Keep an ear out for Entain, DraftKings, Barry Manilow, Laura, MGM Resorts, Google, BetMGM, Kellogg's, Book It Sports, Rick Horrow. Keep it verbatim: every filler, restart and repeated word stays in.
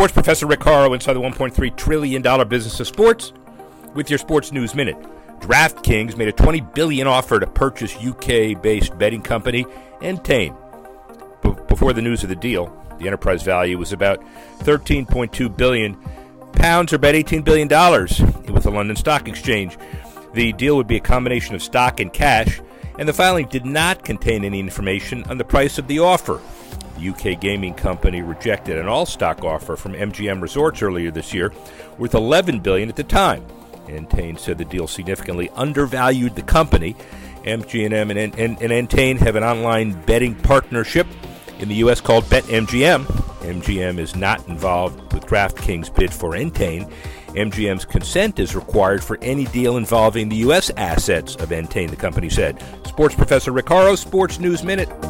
Sports Professor Rick Horrow inside the one point three trillion dollars business of sports with your Sports News Minute. DraftKings made a twenty billion dollars offer to purchase U K-based betting company Entain. B- before the news of the deal, the enterprise value was about thirteen point two billion pounds, or about eighteen billion dollars, with the London Stock Exchange. The deal would be a combination of stock and cash, and the filing did not contain any information on the price of the offer. The U K gaming company rejected an all-stock offer from M G M Resorts earlier this year, worth eleven billion dollars at the time. Entain said the deal significantly undervalued the company. M G M and, and, and Entain have an online betting partnership in the U S called BetMGM. M G M is not involved with DraftKings' bid for Entain. M G M's consent is required for any deal involving the U S assets of Entain, the company said. Sports Professor Rick Horrow, Sports News Minute.